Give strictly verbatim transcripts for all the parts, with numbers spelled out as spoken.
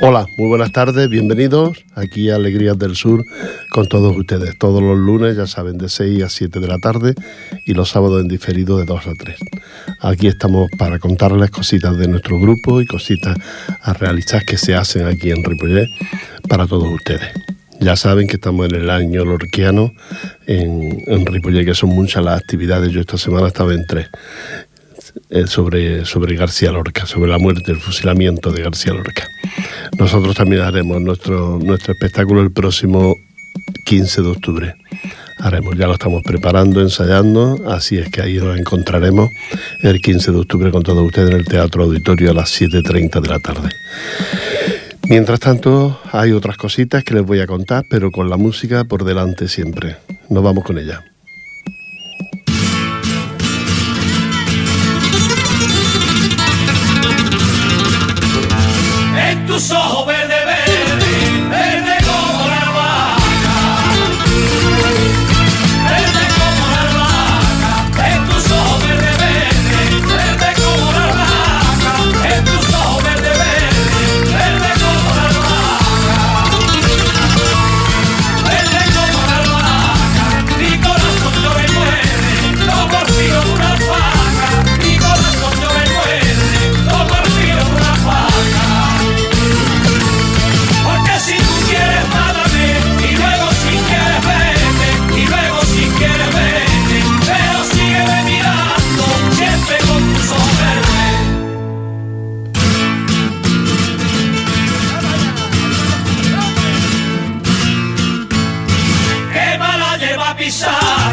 Hola, muy buenas tardes, bienvenidos aquí a Alegrías del Sur con todos ustedes. Todos los lunes, ya saben, de seis a siete de la tarde y los sábados en diferido de dos a tres. Aquí estamos para contarles cositas de nuestro grupo y cositas a realizar que se hacen aquí en Ripollet para todos ustedes. Ya saben que estamos en el año lorquiano en, en Ripollet, que son muchas las actividades. Yo esta semana estaba en tres eh, sobre, sobre García Lorca, sobre la muerte, el fusilamiento de García Lorca. Nosotros también haremos nuestro, nuestro espectáculo el próximo quince de octubre. Haremos, ya lo estamos preparando, ensayando, así es que ahí nos encontraremos el quince de octubre con todos ustedes en el Teatro Auditorio a las siete y media de la tarde. Mientras tanto, hay otras cositas que les voy a contar, pero con la música por delante siempre. Nos vamos con ella. En tus ojos verde, verde, verde como la vaca, verde como la vaca. En tus ojos verde, verde, verde como la vaca. En tus ojos verde, verde, verde como la vaca, verde como la vaca. Mi corazón yo me muerde, no confío en una vaca. Mi corazón yo me muerde, no confío en una vaca.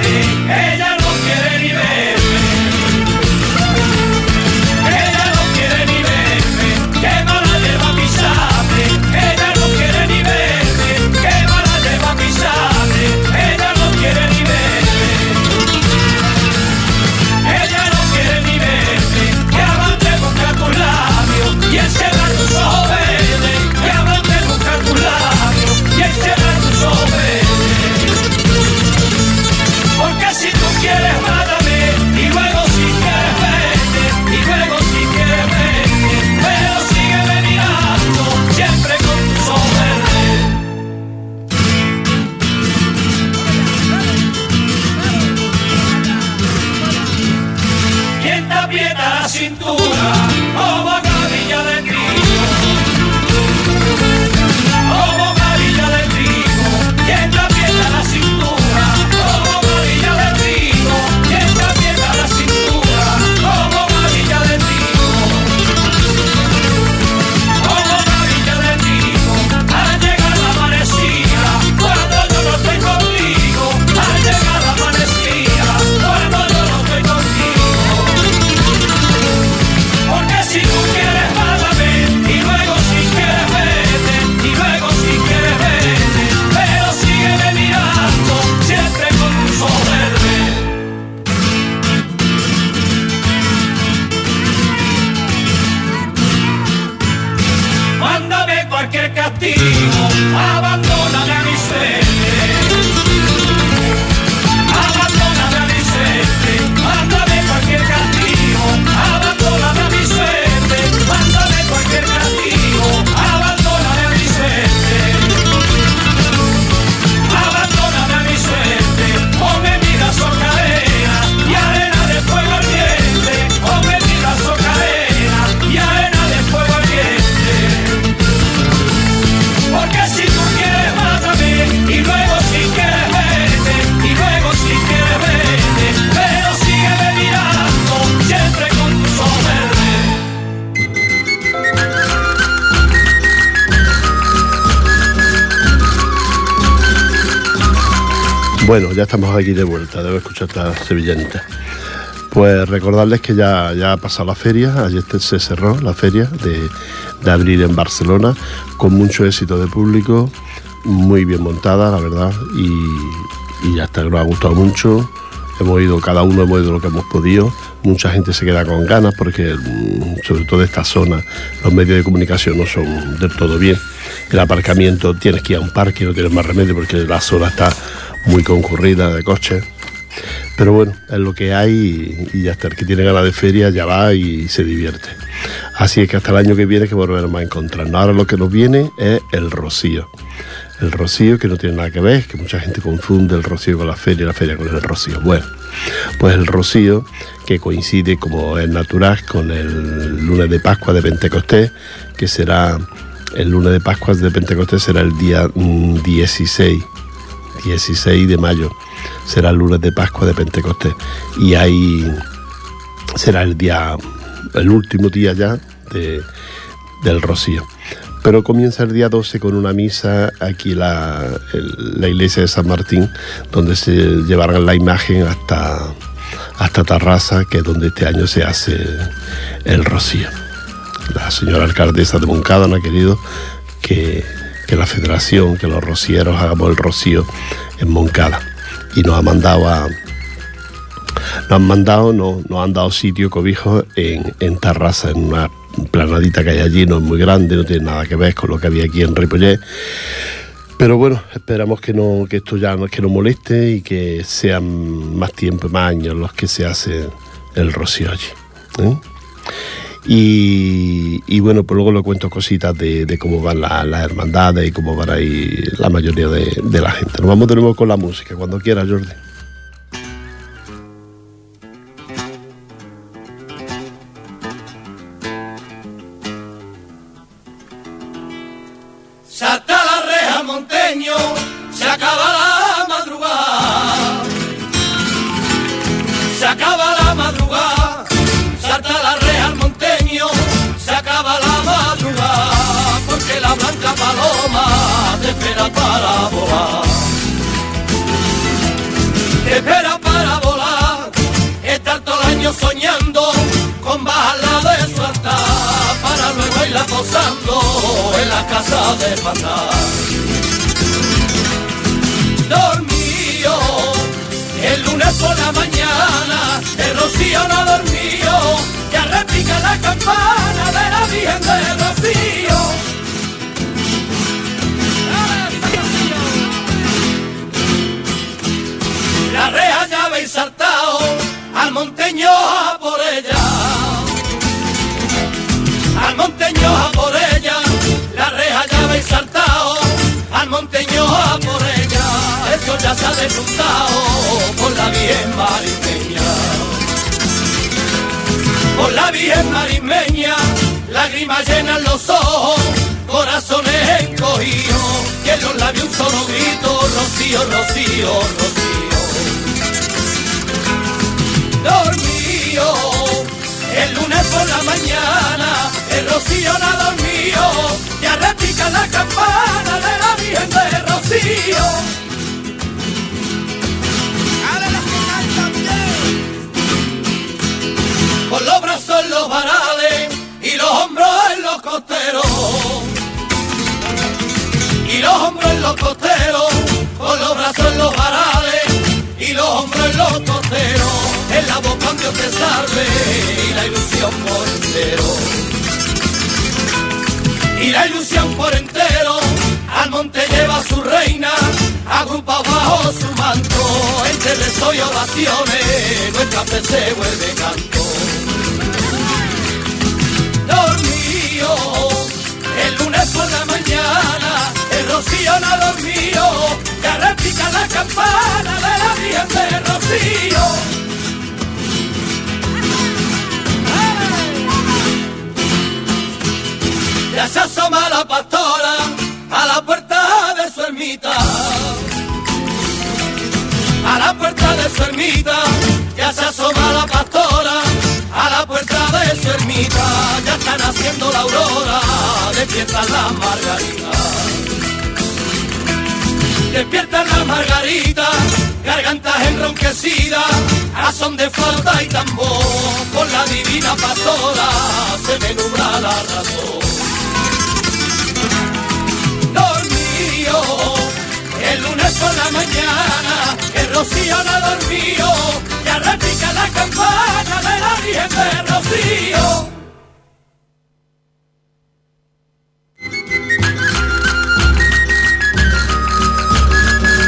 Ella no quiere ni verme, ella no quiere ni verme, que mala lleva a pisarme. Ella no quiere ni verme, que mala lleva a pisarme. Ella no quiere ni verme, ella no quiere ni verme, que amante busca tus labios y encierra tus ojos verdes. Que amante busca tus labios y encierra tus ojos verdes. Si tú quieres, mátame, y luego si quieres, vete, y luego si quieres, vete, pero sígueme mirando, siempre con tus ojos verdes. Quien te aprieta la cintura, como gavilla de trigo, como gavilla de trigo, quien te aprieta la cintura. Bueno, ya estamos aquí de vuelta, debo escuchar a estas sevillanita. Pues recordarles que ya, ya ha pasado la feria, ayer se cerró la feria de, de abril en Barcelona, con mucho éxito de público, muy bien montada, la verdad, y, y hasta que nos ha gustado mucho. Hemos ido, cada uno hemos ido lo que hemos podido. Mucha gente se queda con ganas porque, sobre todo de esta zona, los medios de comunicación no son del todo bien. El aparcamiento, tienes que ir a un parque, no tienes más remedio porque la zona está muy concurrida de coches. Pero bueno, es lo que hay y ya está. El que tiene ganas de feria ya va y se divierte. Así es que hasta el año que viene que volveremos a encontrarnos. Ahora lo que nos viene es el rocío. El rocío, que no tiene nada que ver, que mucha gente confunde el rocío con la feria y la feria con el rocío. Bueno, pues el rocío, que coincide, como es natural, con el lunes de Pascua de Pentecostés, que será, el lunes de Pascua de Pentecostés será el día dieciséis, dieciséis de mayo, será el lunes de Pascua de Pentecostés, y ahí será el día, el último día ya de, del rocío. Pero comienza el día doce con una misa aquí en la, la iglesia de San Martín, donde se llevarán la imagen hasta, hasta Terrassa, que es donde este año se hace el rocío. La señora alcaldesa de Moncada no ha querido que, que la federación, que los rocieros hagamos el rocío en Moncada, y nos ha mandado a... Nos han mandado, no, nos han dado sitio, cobijo, en, en Terrassa, en una planadita que hay allí, no es muy grande, no tiene nada que ver con lo que había aquí en Ripollet. Pero bueno, esperamos que, no, que esto ya no, que no moleste, y que sean más tiempo, más años los que se hace el rocío allí, ¿eh? Y, y bueno, pues luego le cuento cositas de, de cómo van la, las hermandades y cómo van ahí la mayoría de, de la gente. Nos vamos de nuevo con la música, cuando quiera, Jordi.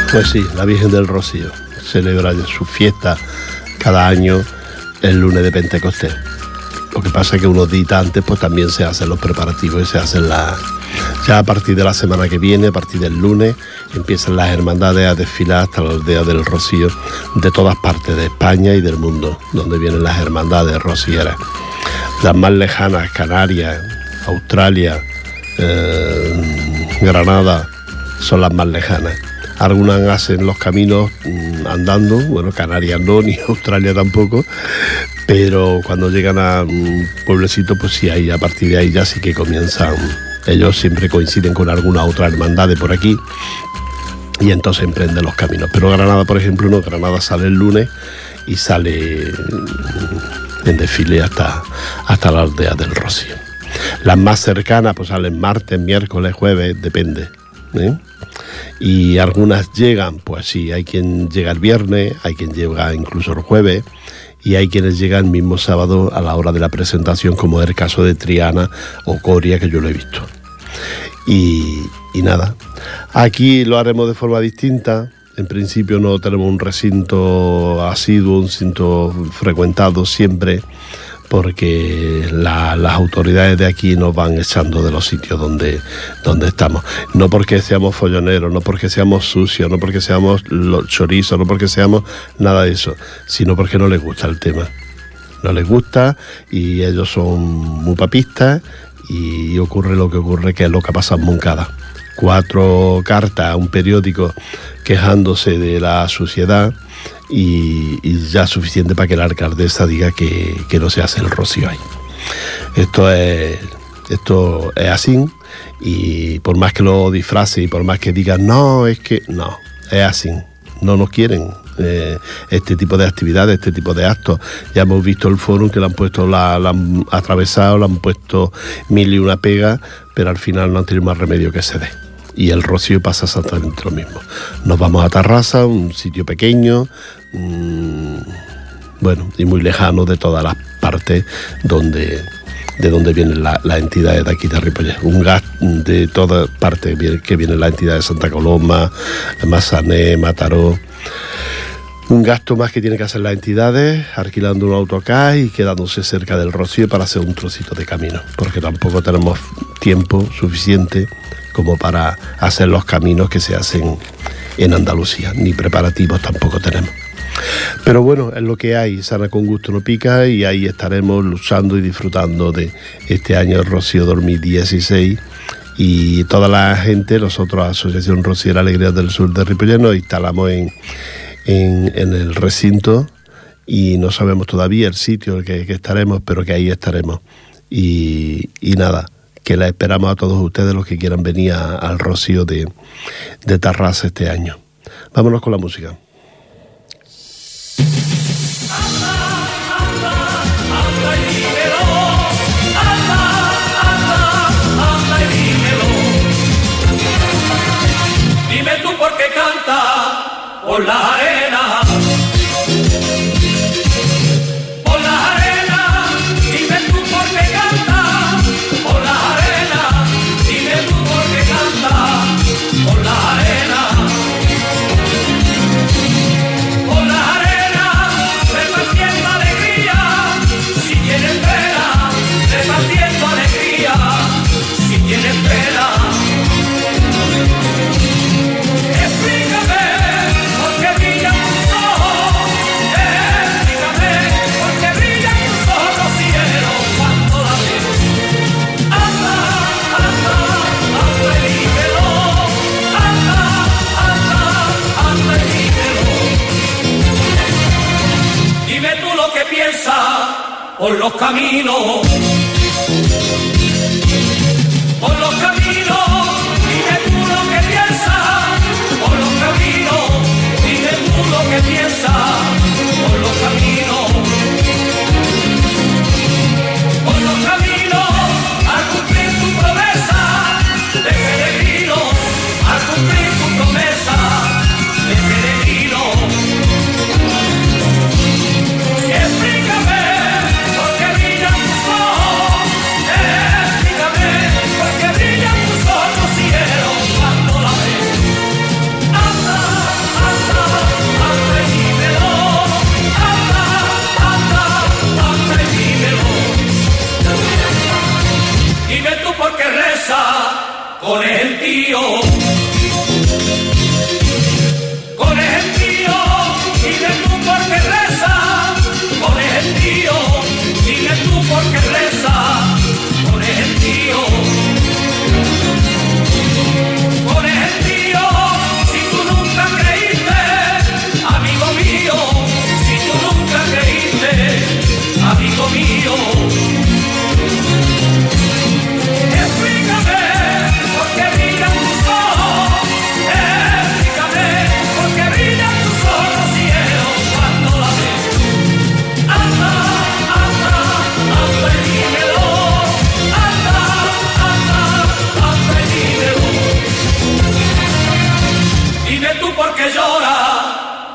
Pues sí, la Virgen del Rocío celebra su fiesta cada año el lunes de Pentecostés. Lo que pasa es que unos días antes pues también se hacen los preparativos y se hacen las... Ya a partir de la semana que viene, a partir del lunes, empiezan las hermandades a desfilar hasta la aldea del Rocío, de todas partes de España y del mundo, donde vienen las hermandades rocieras. Las más lejanas, Canarias, Australia, eh, Granada, son las más lejanas. Algunas hacen los caminos andando, bueno, Canarias no, ni Australia tampoco, pero cuando llegan a un pueblecito, pues sí, ahí, a partir de ahí ya sí que comienzan. Ellos siempre coinciden con alguna otra hermandad de por aquí y entonces emprenden los caminos. Pero Granada, por ejemplo, no, Granada sale el lunes y sale en desfile hasta, hasta la aldea del Rocío. Las más cercanas pues salen martes, miércoles, jueves, depende, ¿eh? Y algunas llegan, pues sí, hay quien llega el viernes, hay quien llega incluso el jueves, y hay quienes llegan el mismo sábado a la hora de la presentación, como es el caso de Triana o Coria, que yo lo he visto. Y, y nada, aquí lo haremos de forma distinta. En principio no tenemos un recinto asiduo, un recinto frecuentado siempre, porque la, las autoridades de aquí nos van echando de los sitios donde, donde estamos. No porque seamos folloneros, no porque seamos sucios, no porque seamos los chorizos, no porque seamos nada de eso, sino porque no les gusta el tema. No les gusta y ellos son muy papistas y ocurre lo que ocurre, que es lo que pasa en Moncada. Cuatro cartas a un periódico quejándose de la suciedad, Y, y ya suficiente para que la alcaldesa diga que, que no se hace el rocío ahí. Esto es, esto es así, y por más que lo disfrace y por más que digan no, es que no, es así, no nos quieren eh, este tipo de actividades, este tipo de actos. Ya hemos visto el fórum que le han puesto, la, la han atravesado, le han puesto mil y una pega, pero al final no han tenido más remedio que se dé. Y el Rocío pasa exactamente lo mismo. Nos vamos a Terrassa, un sitio pequeño, mmm, bueno, y muy lejano de todas las partes donde, de donde vienen las la entidades de aquí de Ripollet. Un gas de todas partes que vienen las entidades de Santa Coloma, Mazané, Mataró. Un gasto más que tienen que hacer las entidades, alquilando un autocar y quedándose cerca del Rocío para hacer un trocito de camino, porque tampoco tenemos tiempo suficiente como para hacer los caminos que se hacen en Andalucía, ni preparativos tampoco tenemos. Pero bueno, es lo que hay, sana con gusto no pica, y ahí estaremos luchando y disfrutando de este año Rocío dos mil dieciséis, y toda la gente, nosotros, Asociación Rociera Alegrías del Sur de Ripollet, nos instalamos en, en, en el recinto, y no sabemos todavía el sitio en el que, que estaremos, pero que ahí estaremos, y, y nada, que la esperamos a todos ustedes los que quieran venir a, al Rocío de, de Terrassa este año. Vámonos con la música. Anda, anda, anda y dímelo. Anda y dímelo. Dime tú por qué canta por la arena. Por los caminos, por los caminos, dime tú lo que piensas, por los caminos, dime tú lo que piensas, por los caminos, por los caminos, al cumplir tu promesa, de peregrino, al cumplir tu promesa, de peregrino, explícame. Cuando la ves, anda, anda, anda y dímelo.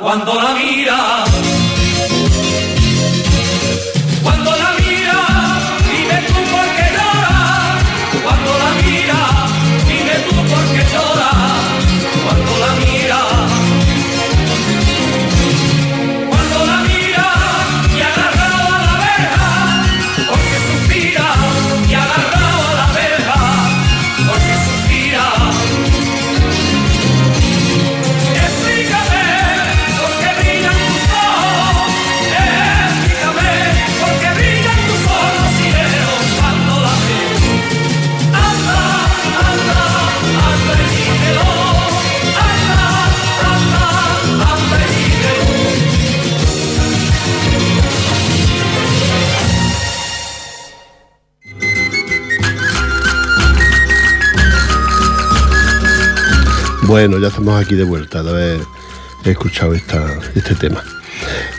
Cuando la mira, cuando la mira, dime tú por qué llora. Cuando la mira, dime tú por qué llora. Cuando la mira, cuando la mira y agarrado a la verja, porque suspira y agarrado a la verja, porque suspira. Explícame. Bueno, ya estamos aquí de vuelta de haber escuchado esta, este tema.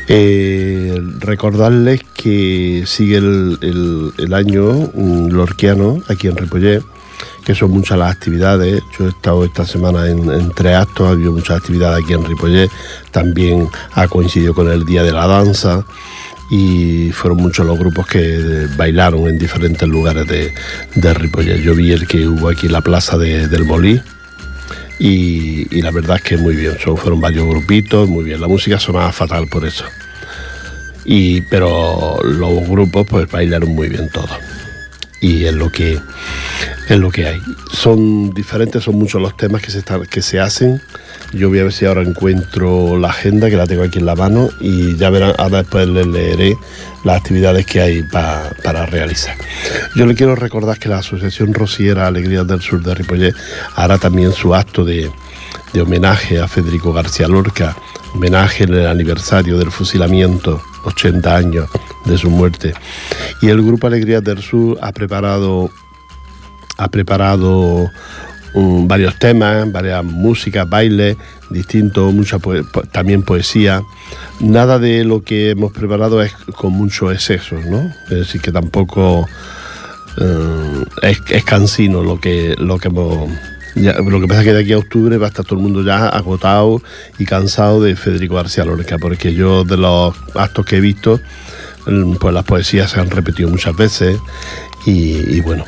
Eh, recordarles que sigue el, el, el año lorquiano aquí en Ripollet, que son muchas las actividades. Yo he estado esta semana en, en tres actos, ha habido muchas actividades aquí en Ripollet. También ha coincidido con el Día de la Danza y fueron muchos los grupos que bailaron en diferentes lugares de, de Ripollet. Yo vi el que hubo aquí en la plaza de, del Molí. Y, y la verdad es que muy bien, son, fueron varios grupitos, muy bien, la música sonaba fatal por eso, y, pero los grupos pues bailaron muy bien todos, y es lo que, es lo que hay. Son diferentes, son muchos los temas que se, están, que se hacen. Yo voy a ver si ahora encuentro la agenda, que la tengo aquí en la mano, y ya verán, ahora después les leeré las actividades que hay pa, para realizar. Yo le quiero recordar que la Asociación Rociera Alegrías del Sur de Ripollet hará también su acto de, de homenaje a Federico García Lorca, homenaje en el aniversario del fusilamiento, ochenta años de su muerte. Y el Grupo Alegrías del Sur ha preparado, ha preparado Um, varios temas, varias músicas, bailes distintos, mucha poe- po- también poesía. Nada de lo que hemos preparado es con muchos excesos, ¿no? Es decir, que tampoco eh, es, es cansino lo que, lo que hemos... Ya, lo que pasa es que de aquí a octubre va a estar todo el mundo ya agotado y cansado de Federico García Lorca, porque yo de los actos que he visto, pues las poesías se han repetido muchas veces. Y, y bueno,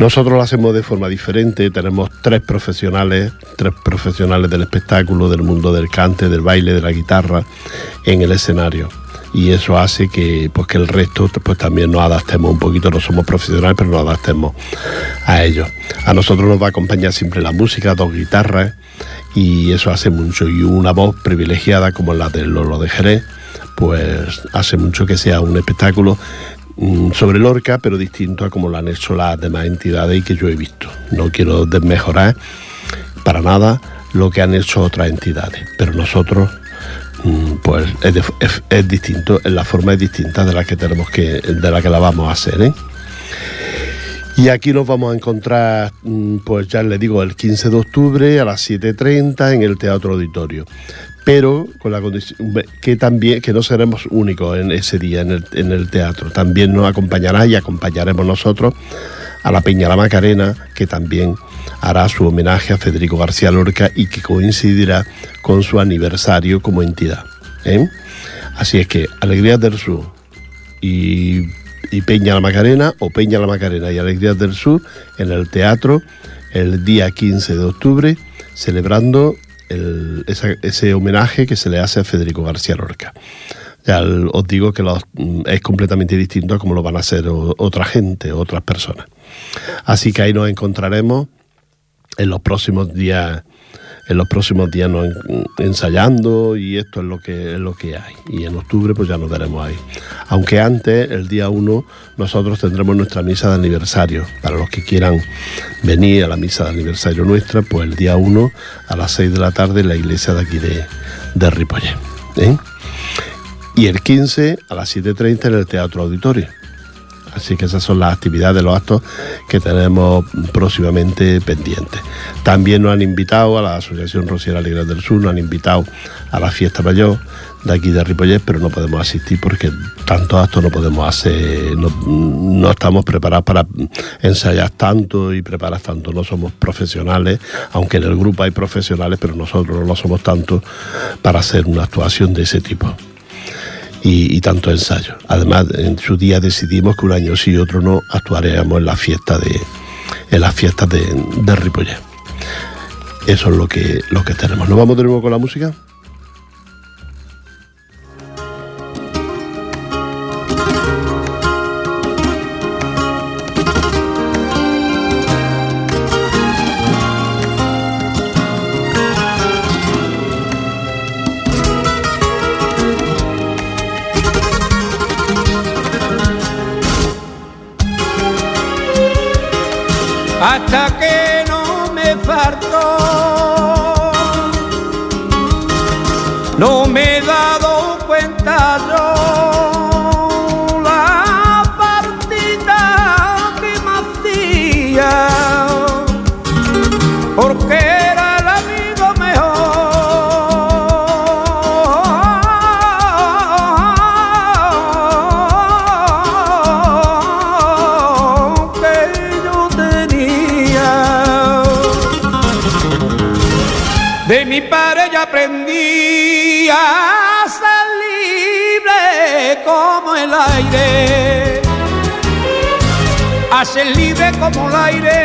nosotros lo hacemos de forma diferente. Tenemos tres profesionales, tres profesionales del espectáculo, del mundo del cante, del baile, de la guitarra, en el escenario. Y eso hace que, pues, que el resto pues, también nos adaptemos un poquito. No somos profesionales, pero nos adaptemos a ellos. A nosotros nos va a acompañar siempre la música, dos guitarras, y eso hace mucho. Y una voz privilegiada como la de Lolo de Jerez, pues hace mucho que sea un espectáculo sobre Lorca, pero distinto a como lo han hecho las demás entidades y que yo he visto. No quiero desmejorar para nada lo que han hecho otras entidades, pero nosotros pues es, de, es, es distinto, la forma es distinta de la que tenemos que, de la que la vamos a hacer, ¿eh? Y aquí nos vamos a encontrar, pues ya les digo, el quince de octubre a las siete y media en el Teatro Auditorio. Pero con la condición que también que no seremos únicos en ese día en el, en el teatro. También nos acompañará y acompañaremos nosotros a la Peña La Macarena, que también hará su homenaje a Federico García Lorca y que coincidirá con su aniversario como entidad, ¿eh? Así es que Alegrías del Sur y, y Peña La Macarena, o Peña La Macarena y Alegrías del Sur, en el teatro el día quince de octubre, celebrando El, ese, ese homenaje que se le hace a Federico García Lorca. Ya el, os digo que los, es completamente distinto a como lo van a hacer o, otra gente, otras personas. Así que ahí nos encontraremos en los próximos días en los próximos días nos ensayando, y esto es lo que es lo que hay, y en octubre pues ya nos veremos ahí, aunque antes, el día uno, nosotros tendremos nuestra misa de aniversario. Para los que quieran venir a la misa de aniversario nuestra, pues el día uno a las seis de la tarde en la iglesia de aquí de, de Ripollet, ¿eh? Y el quince a las siete y media en el Teatro Auditorio. Así que esas son las actividades, los actos que tenemos próximamente pendientes. También nos han invitado a la Asociación Rociera Alegrías del Sur, nos han invitado a la Fiesta Mayor de aquí de Ripollet, pero no podemos asistir porque tantos actos no podemos hacer, no, no estamos preparados para ensayar tanto y preparar tanto, no somos profesionales, aunque en el grupo hay profesionales, pero nosotros no lo somos tanto para hacer una actuación de ese tipo. Y, y tanto ensayo. Además, en su día decidimos que un año sí y otro no actuaríamos en la fiesta de en las fiestas de, de Ripollet. Eso es lo que lo que tenemos. ¿Nos vamos de nuevo con la música? Hasta que no me faltó, no me he dado cuenta yo la partida que me hacía, porque era el amigo mejor que yo tenía. De mi padre ya aprendí a ser libre como el aire, a ser libre como el aire.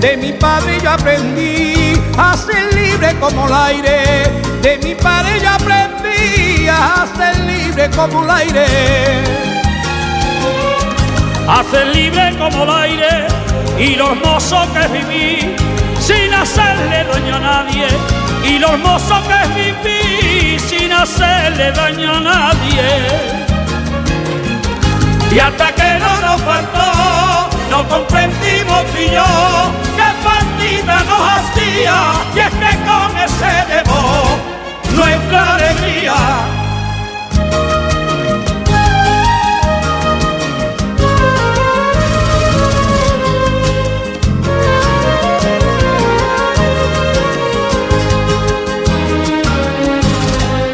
De mi padre yo aprendí a ser libre como el aire. De mi padre yo aprendí a ser libre como el aire, a ser libre como el aire. Y lo hermoso que es vivir sin hacerle daño a nadie, y lo hermoso que es vivir sin hacerle daño a nadie. Y hasta que no nos faltó, no comprendimos tú y yo qué partida nos hacía, y es que con ese debo nuestra alegría.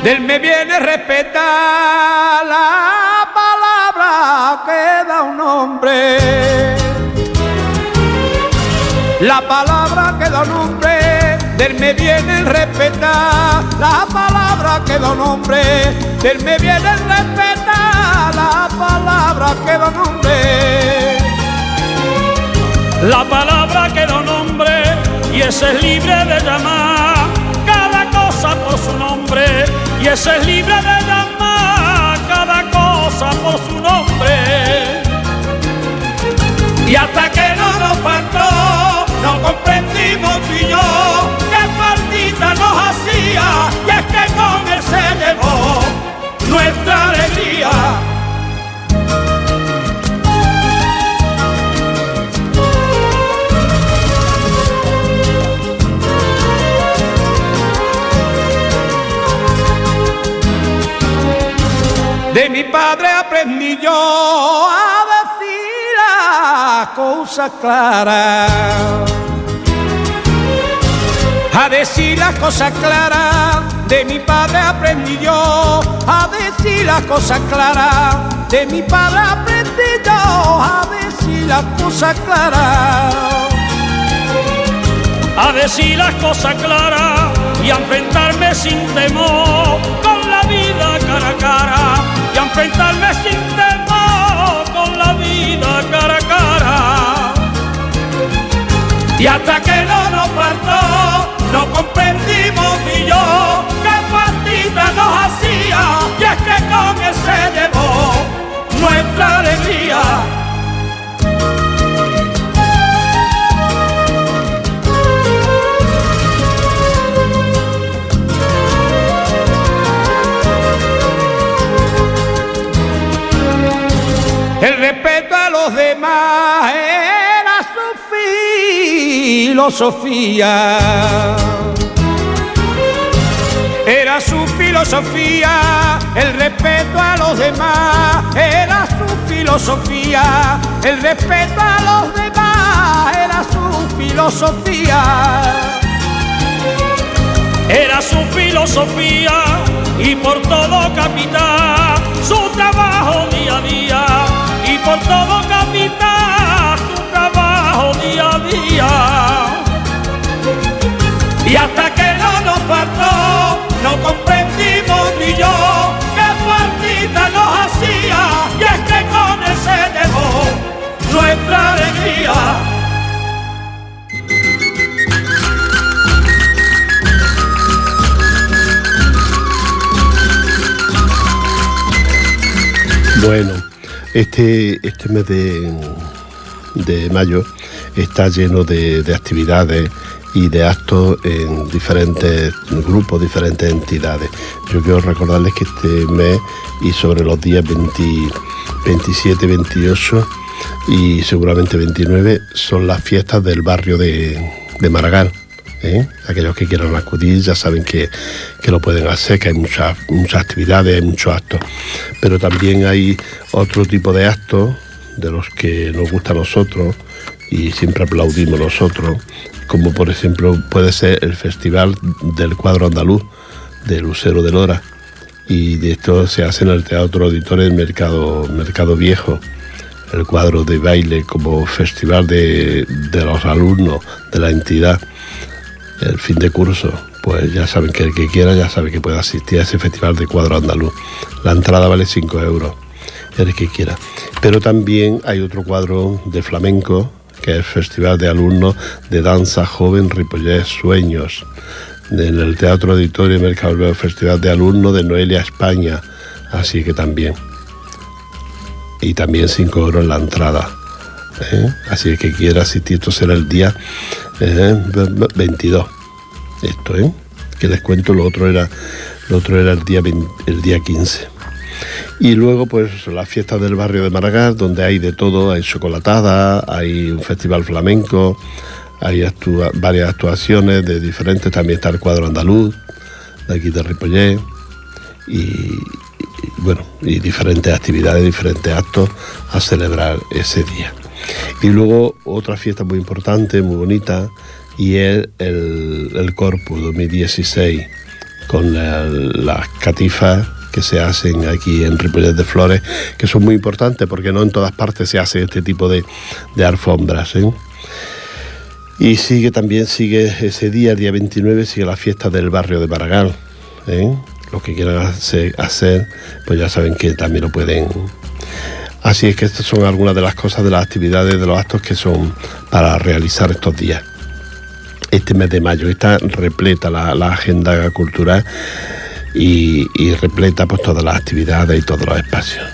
De él me viene respetar la palabra que da un hombre, la palabra que da un hombre. De él me viene respetar la palabra que da un hombre, de él me viene respetar la palabra que da un hombre, la palabra que da un hombre. Y ese es libre de llamar cada cosa por su nombre, y ese es libre de llamar cada cosa por su nombre. Y hasta que no nos faltó, no comprendimos tú y yo qué partida nos hacía, y es que con él se llevó nuestra alegría. De mi padre aprendí yo a decir las cosas claras, a decir las cosas claras. De mi padre aprendí yo a decir las cosas claras. De mi padre aprendí yo a decir las cosas claras, a decir las cosas claras, y a enfrentarme sin temor con la vida cara a cara, y a enfrentarme sin temor con la vida cara a cara. Y hasta que no nos faltó, no comprendimos ni yo qué partida nos hacía, y es que con él se llevó nuestra alegría. respeto a los demás era su filosofía. Era su filosofía, el respeto a los demás. Era su filosofía, el respeto a los demás. Era su filosofía. Era su filosofía y por todo capital su trabajo día a día, y por todo capital su trabajo día a día. Y hasta que no nos faltó, no comprendimos ni yo qué partida nos hacía, y es que con él se dejó nuestra alegría. Bueno, este, este mes de, de mayo está lleno de, de actividades y de actos en diferentes grupos, diferentes entidades. Yo quiero recordarles que este mes y sobre los días veinte, veintisiete, veintiocho y seguramente veintinueve son las fiestas del barrio de, de Maragall. ¿Eh? Aquellos que quieran acudir ya saben que, que lo pueden hacer, que hay muchas, muchas actividades, hay muchos actos, pero también hay otro tipo de actos de los que nos gusta a nosotros y siempre aplaudimos nosotros, como por ejemplo puede ser el Festival del Cuadro Andaluz de Lucero de Lora, y de esto se hace en el Teatro Auditorio del Mercado, Mercado Viejo. El cuadro de baile como festival de, de los alumnos de la entidad. El fin de curso, pues ya saben que el que quiera ya sabe que puede asistir a ese festival de cuadro andaluz. La entrada vale cinco euros, el que quiera. Pero también hay otro cuadro de flamenco, que es el festival de alumnos de Danza Joven Ripollés Sueños. En el Teatro Auditorio Mercado Viejo, festival de alumnos de Noelia España. Así que también. Y también cinco euros en la entrada. ¿Eh? Así el que quiera asistir, esto será el día eh, veintidós. Esto, ¿eh? Que les cuento, lo otro era, lo otro era el, día veinte, el día quince. Y luego, pues, las fiestas del barrio de Maragall, donde hay de todo, hay chocolatada, hay un festival flamenco, hay actua- varias actuaciones de diferentes, también está el cuadro andaluz, de aquí de Ripollet, y... bueno, y diferentes actividades, diferentes actos a celebrar ese día. Y luego otra fiesta muy importante, muy bonita, y es el, el Corpus dos mil dieciséis, con la, las catifas que se hacen aquí en Ripollet de Flores, que son muy importantes porque no en todas partes se hace este tipo de, de alfombras, ¿eh? Y sigue también, sigue ese día, el día veintinueve, sigue la fiesta del barrio de Maragall, ¿eh? Los que quieran hacer, pues ya saben que también lo pueden. Así es que estas son algunas de las cosas, de las actividades, de los actos que son para realizar estos días. Este mes de mayo está repleta la, la agenda cultural y, y repleta pues todas las actividades y todos los espacios.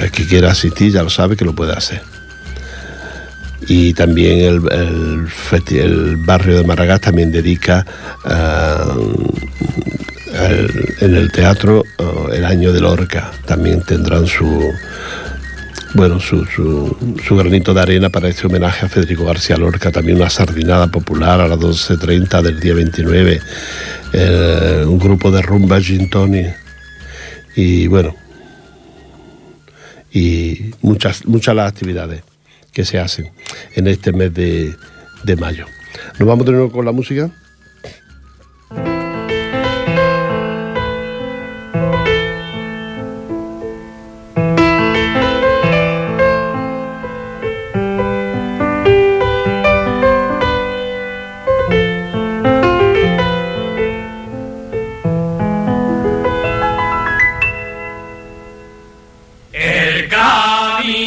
El que quiera asistir ya lo sabe que lo puede hacer. Y también el, el, el barrio de Maragall también dedica Uh, El, en el teatro el año de Lorca, también tendrán su bueno su, su, su granito de arena para este homenaje a Federico García Lorca. También una sardinada popular a las doce y media del día veintinueve, eh, un grupo de rumba Gintoni, y bueno, y muchas muchas las actividades que se hacen en este mes de, de mayo. Nos vamos de nuevo con la música.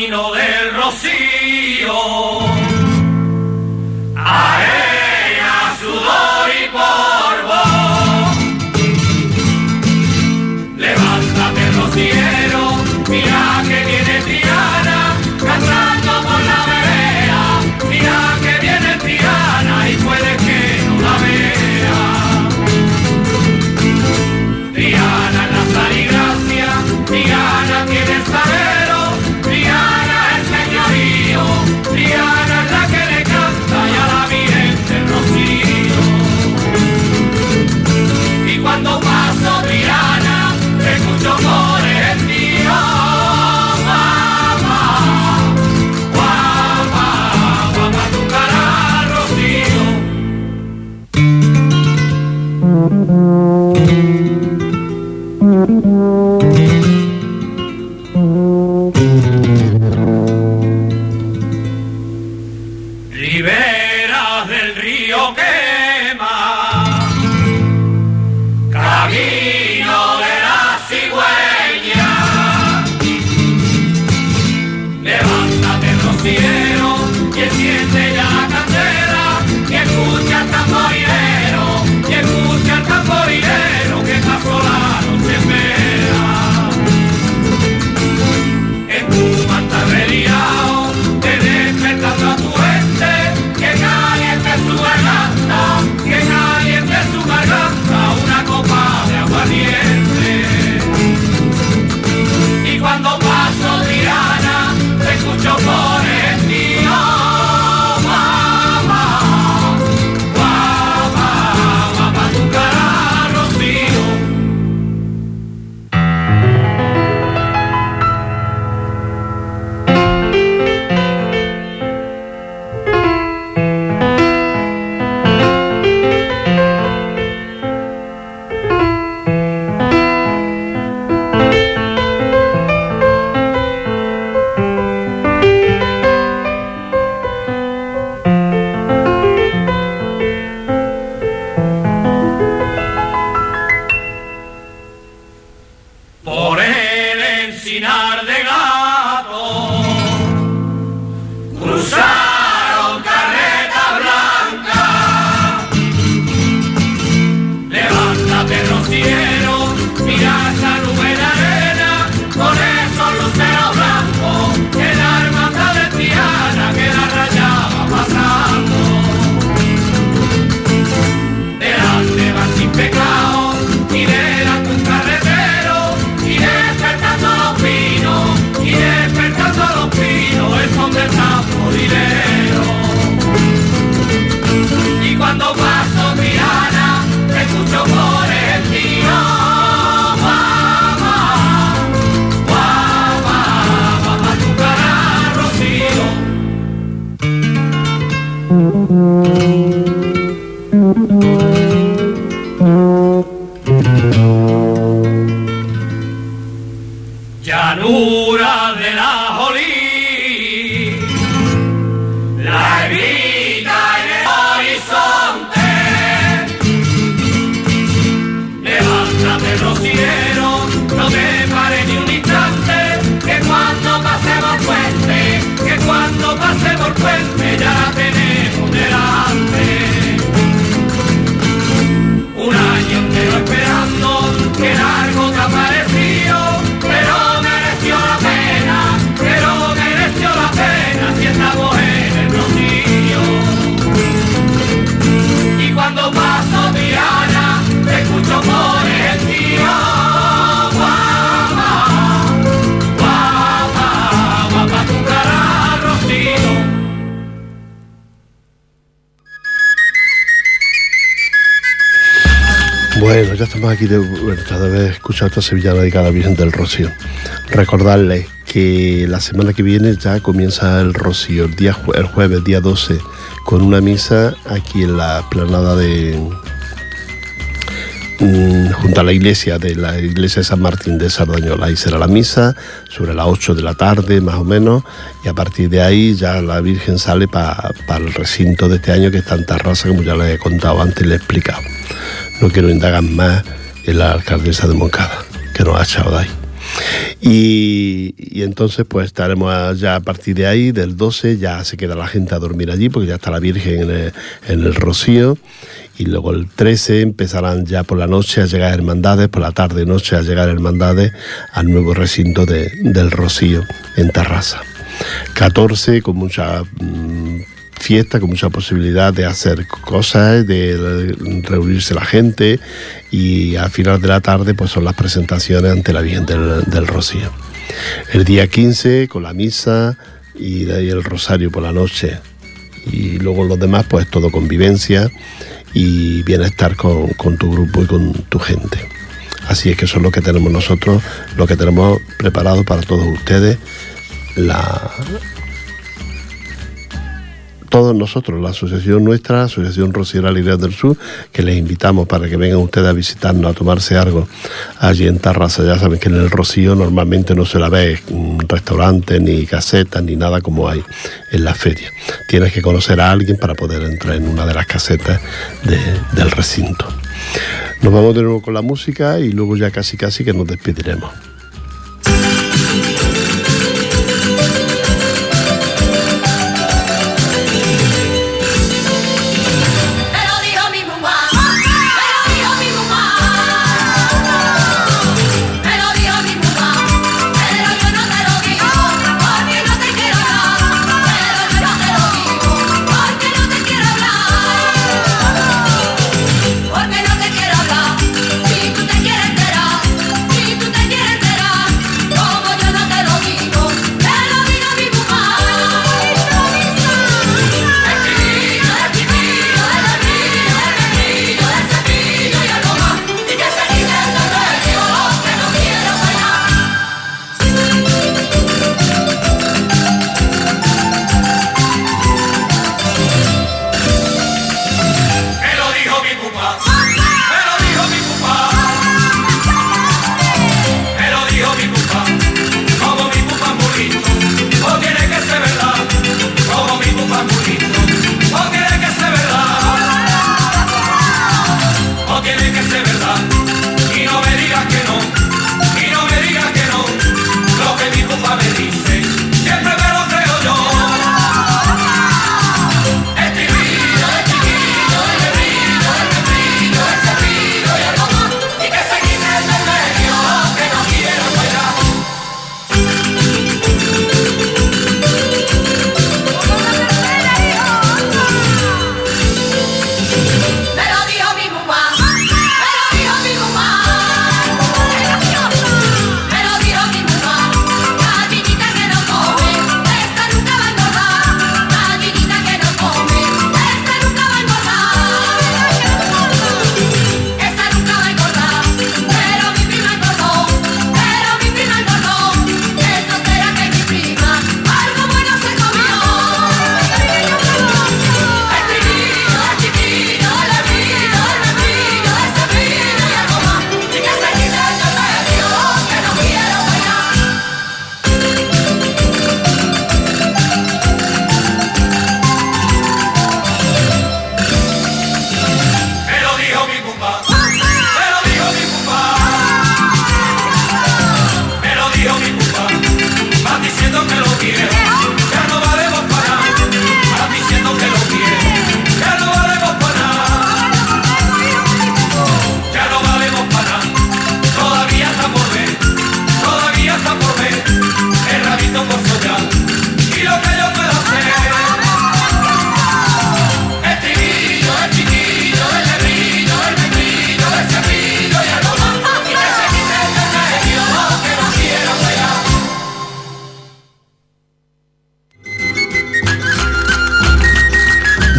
Rocío, arena, sudor. sonidero, que enciende la candela, que escucha al tamborilero, que escucha al tamborilero, que está sola no se espera. En tu mantarreriao, te despertando a tu gente, que caliente su garganta, que caliente su garganta, una copa de aguardiente. Y cuando paso Tirana, te escucho por el tío. Bueno, ya estamos aquí de vuelta de escuchar esta sevillana dedicada a Virgen del Rocío. Recordarles que la semana que viene ya comienza el Rocío, el, día, el jueves, día doce, con una misa aquí en la explanada de... Um, junto a la iglesia de la iglesia de San Martín de Cerdanyola. Ahí será la misa, sobre las ocho de la tarde más o menos, y a partir de ahí ya la Virgen sale para pa el recinto de este año, que está en Terrassa, como ya les he contado antes y les he explicado. No quiero indagar más en la alcaldesa de Moncada, que nos ha echado de ahí. Y, y entonces pues estaremos ya a partir de ahí, del doce, ya se queda la gente a dormir allí porque ya está la Virgen en el, en el Rocío. Y luego el trece empezarán ya por la noche a llegar hermandades, por la tarde noche a llegar hermandades al nuevo recinto de, del Rocío en Terrassa. catorce con mucha mmm, fiesta, con mucha posibilidad de hacer cosas, de reunirse la gente, y al final de la tarde pues son las presentaciones ante la Virgen del, del Rocío. El día quince con la misa y de ahí el rosario por la noche. Y luego los demás pues todo convivencia y bienestar con, con tu grupo y con tu gente. Así es que eso es lo que tenemos nosotros, lo que tenemos preparado para todos ustedes, la... todos nosotros, la asociación nuestra, Asociación Rociera Alegrías del Sur, que les invitamos para que vengan ustedes a visitarnos, a tomarse algo allí en Terrassa. Ya saben que en el Rocío normalmente no se la ve restaurantes, ni casetas, ni nada como hay en la feria. Tienes que conocer a alguien para poder entrar en una de las casetas de, del recinto. Nos vamos de nuevo con la música y luego ya casi casi que nos despediremos.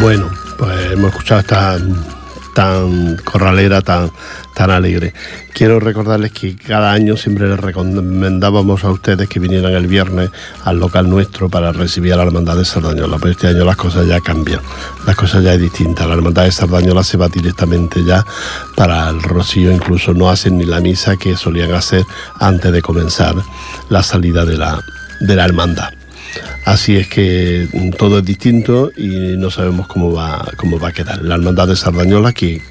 Bueno, pues hemos escuchado esta tan corralera, tan, tan alegre. Quiero recordarles que cada año siempre les recomendábamos a ustedes que vinieran el viernes al local nuestro para recibir a la Hermandad de Cerdanyola, pero este año las cosas ya cambian, las cosas ya es distinta. La Hermandad de Cerdanyola se va directamente ya para el Rocío, incluso no hacen ni la misa que solían hacer antes de comenzar la salida de la, de la hermandad. Así es que todo es distinto y no sabemos cómo va, cómo va a quedar. La Hermandad de Cerdanyola, que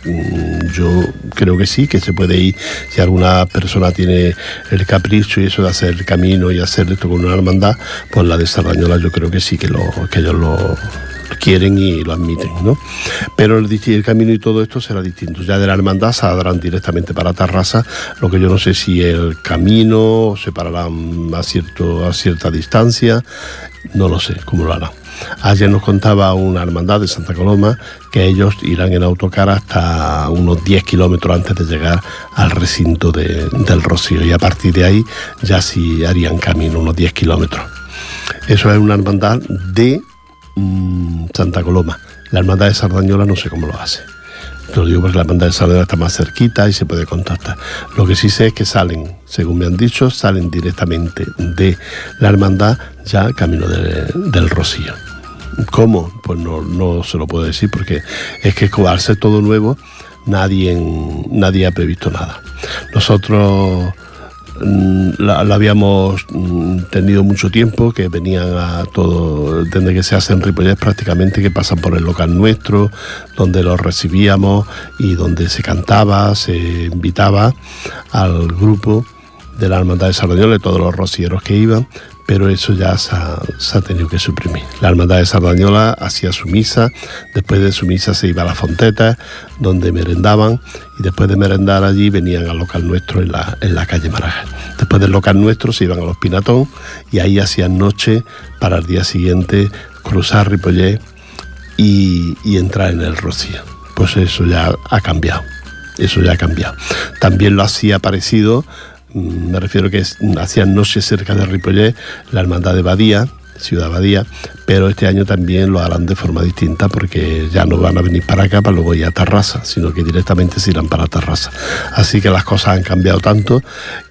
yo creo que sí, que se puede ir, si alguna persona tiene el capricho y eso de hacer el camino y hacer esto con una hermandad, pues la de Cerdanyola yo creo que sí, que, lo, que ellos lo quieren y lo admiten, ¿no? Pero el, el camino y todo esto será distinto. Ya de la hermandad saldrán directamente para Terrassa, lo que yo no sé si el camino se pararán a, cierto, a cierta distancia, no lo sé cómo lo harán. Ayer nos contaba una hermandad de Santa Coloma que ellos irán en autocar hasta unos diez kilómetros antes de llegar al recinto de, del Rocío, y a partir de ahí ya sí harían camino, unos diez kilómetros. Eso es una hermandad de Santa Coloma. La hermandad de Cerdanyola no sé cómo lo hace. Te lo digo porque la hermandad de Cerdanyola está más cerquita y se puede contactar. Lo que sí sé es que salen, según me han dicho, salen directamente de la hermandad ya camino de, del Rocío. ¿Cómo? Pues no, no se lo puedo decir, porque es que al ser todo nuevo nadie, en, nadie ha previsto nada. Nosotros La, la habíamos tenido mucho tiempo, que venían a todo, desde que se hacen Ripollet prácticamente, que pasan por el local nuestro, donde los recibíamos y donde se cantaba, se invitaba al grupo de la Hermandad de Cerdanyola, de todos los rocieros que iban, pero eso ya se ha, se ha tenido que suprimir. La Hermandad de Cerdanyola hacía su misa, después de su misa se iba a las fontetas, donde merendaban, y después de merendar allí venían al local nuestro en la, en la calle Maragall. Después del local nuestro se iban a los Pinatón y ahí hacían noche para el día siguiente cruzar Ripollet y, y entrar en el Rocío. Pues eso ya ha cambiado, eso ya ha cambiado. También lo hacía parecido, me refiero a que hacían noche cerca de Ripollet la hermandad de Badía, Ciudad Badía, pero este año también lo harán de forma distinta, porque ya no van a venir para acá para luego ir a Terrassa, sino que directamente se irán para Terrassa. Así que las cosas han cambiado tanto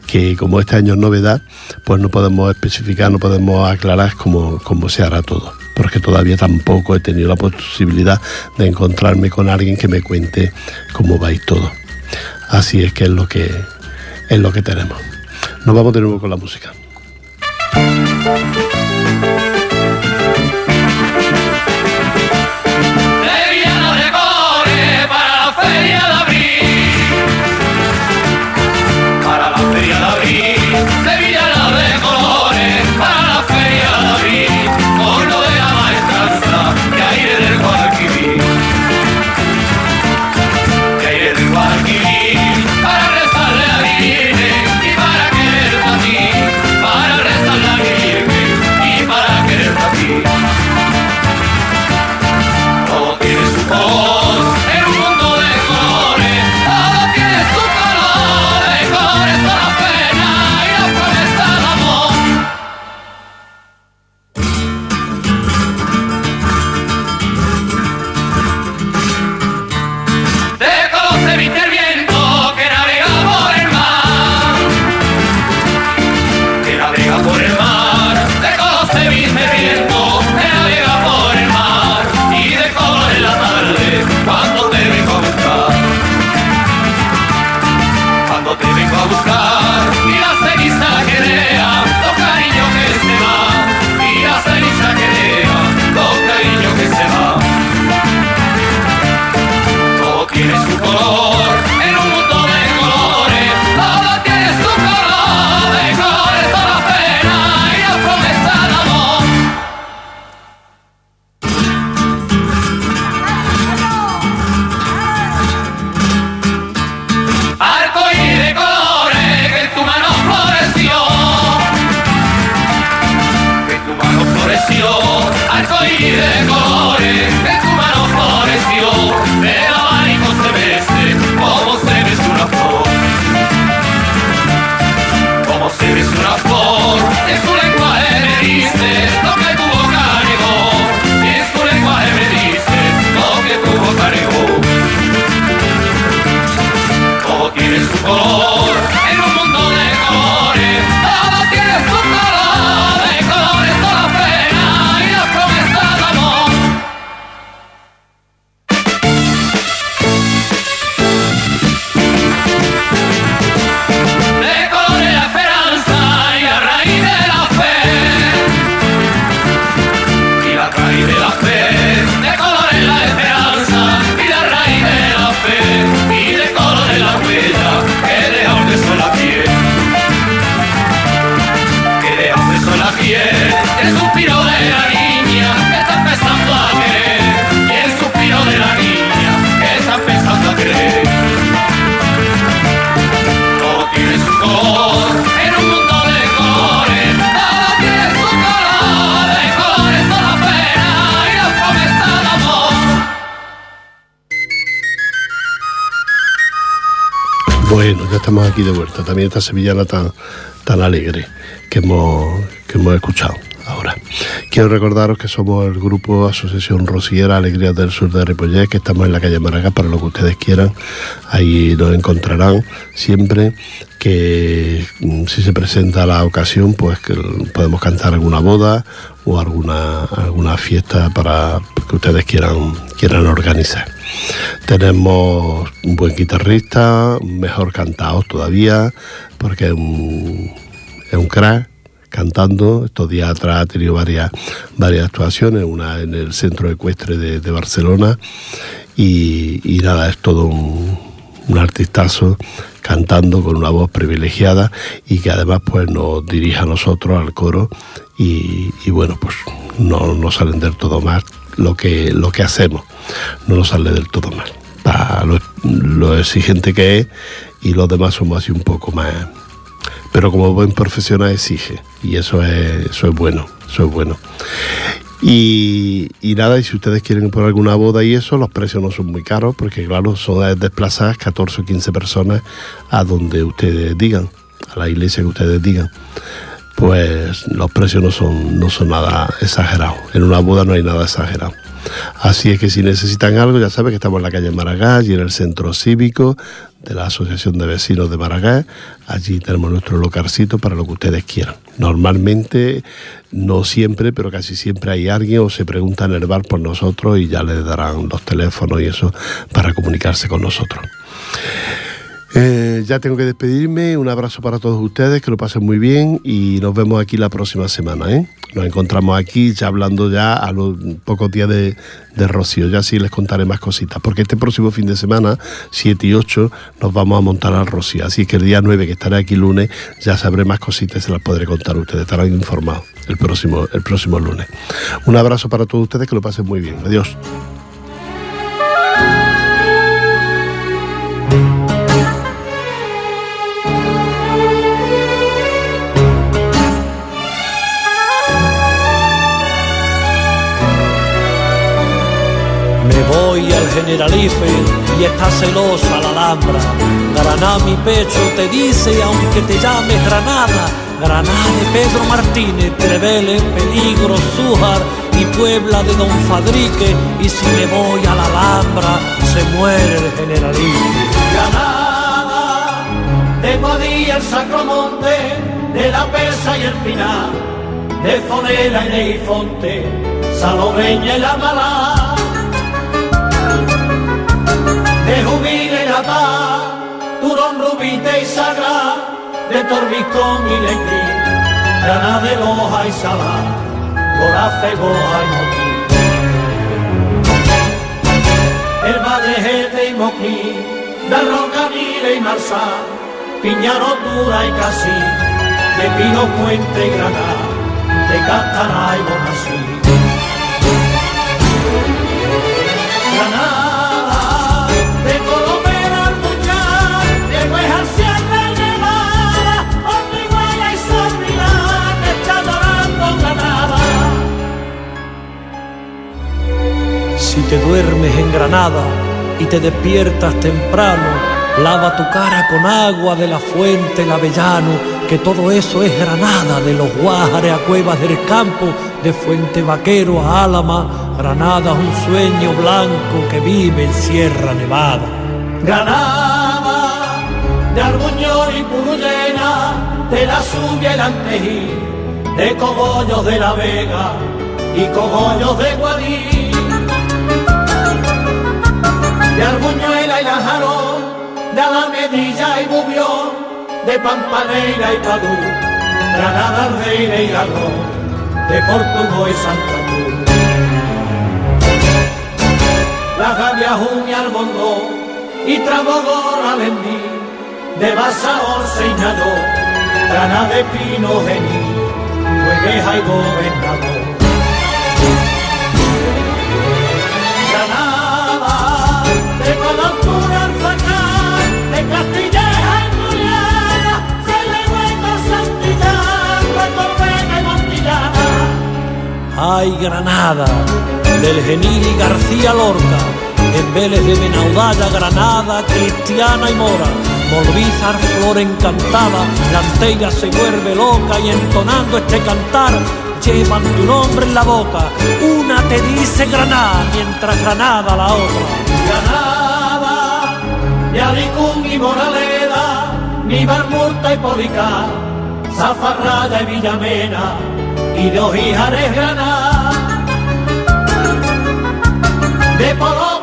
que, como este año es novedad, pues no podemos especificar, no podemos aclarar cómo, cómo se hará todo, porque todavía tampoco he tenido la posibilidad de encontrarme con alguien que me cuente cómo va a ir todo. Así es que es lo que, es lo que tenemos. Nos vamos de nuevo con la música. estamos aquí de vuelta. También esta sevillana tan, tan alegre que hemos, que hemos escuchado ahora. Quiero recordaros que somos el grupo Asociación Rociera Alegrías del Sur de Ripollet, que estamos en la calle Maragall, para lo que ustedes quieran. Ahí nos encontrarán siempre, que si se presenta la ocasión, pues que podemos cantar alguna boda o alguna, alguna fiesta para que ustedes quieran, quieran organizar. Tenemos un buen guitarrista, mejor cantado todavía, porque es un, es un crack cantando. Estos días atrás ha tenido varias, varias actuaciones, una en el Centro Ecuestre de, de Barcelona, y, y nada, es todo un, un artistazo cantando con una voz privilegiada, y que además pues nos dirige a nosotros, al coro, y, y bueno, pues no nos salen del todo mal lo que, lo que hacemos, no nos sale del todo mal, para lo, lo exigente que es, y los demás somos así un poco más... Pero como buen profesional exige, y eso es, eso es bueno, eso es bueno. Y, y nada, y si ustedes quieren poner alguna boda y eso, los precios no son muy caros, porque claro, son desplazadas catorce o quince personas a donde ustedes digan, a la iglesia que ustedes digan. Pues los precios no son, no son nada exagerados, en una boda no hay nada exagerado. Así es que si necesitan algo, ya saben que estamos en la calle Maragall y en el Centro Cívico de la Asociación de Vecinos de Maragall. Allí tenemos nuestro localcito para lo que ustedes quieran. Normalmente, no siempre, pero casi siempre hay alguien, o se pregunta en el bar por nosotros y ya les darán los teléfonos y eso para comunicarse con nosotros. Eh, ya tengo que despedirme. Un abrazo para todos ustedes, que lo pasen muy bien, y nos vemos aquí la próxima semana, ¿eh? Nos encontramos aquí ya hablando ya a los pocos días de, de Rocío. Ya sí les contaré más cositas, porque este próximo fin de semana, siete y ocho, nos vamos a montar al Rocío. Así que el día nueve, que estaré aquí lunes, ya sabré más cositas y se las podré contar a ustedes. Estarán informados el próximo, el próximo lunes. Un abrazo para todos ustedes, que lo pasen muy bien. Adiós. Voy al Generalife y está celosa la Alhambra. Granada, mi pecho te dice, aunque te llames Granada. Granada de Pedro Martínez, Trevélez, Peligro, Zújar y Puebla de Don Fadrique. Y si me voy a la Alhambra, se muere el Generalife. Granada, de Guadix el Sacromonte, de la Pesa y el Pinar, de Fonera y Neifonte, Salobreña y la Malá, de Jubile y Natá, Turón, Rubite y Sagrá, de Torbicón y Lequín, Granada de Loja y Salá, Gorafe, Goja y Moquín, el Madrejete y Moquín, de Rocanile y Marsá, Piñaro, Tura y Casí, de Pino, Puente y Granada, de Castaná y Bonasí. Granada de Colomera al Puchar, de Huejar, Sierra Nevada, Hormiguaya y San Milán, está adorando Granada. Si te duermes en Granada y te despiertas temprano, lava tu cara con agua de la Fuente Lavellano, que todo eso es Granada, de los Guájares a Cuevas del Campo, de Fuente Vaquero a Álama. Granada es un sueño blanco que vive en Sierra Nevada. Granada, de Arguñol y Purullena, de la Subia y la Antejí, de Cogollos de la Vega y Cogollos de Guadix, de Arguñuela y la Jarón, de Alamedilla y Bubión, de Pampaneira y Padú, Granada, Reina y Arrón, de Portugal y Santa Cruz. La Gavia, Junia, Albondó y Trabogor, Alendí, de Basaor, Señaló, Granada de Pino, Genil, Huegueja y Gobernador. Granada, de Colostura, Alfacar, de Castilleja y Muriana, se le vuelta Santillán, Retorvega y Montillana. ¡Ay, Granada! Del Genil y García Lorca, en Vélez de Benaudalla, Granada, cristiana y mora, Volvizar flor encantada, la antella se vuelve loca y entonando este cantar llevan tu nombre en la boca. Una te dice Granada, mientras Granada la otra. Granada, ni Alicún ni Moraleda, ni Marmurta y Policar, Zafarrada y Villamena, y de Ojijares Granada. De Polo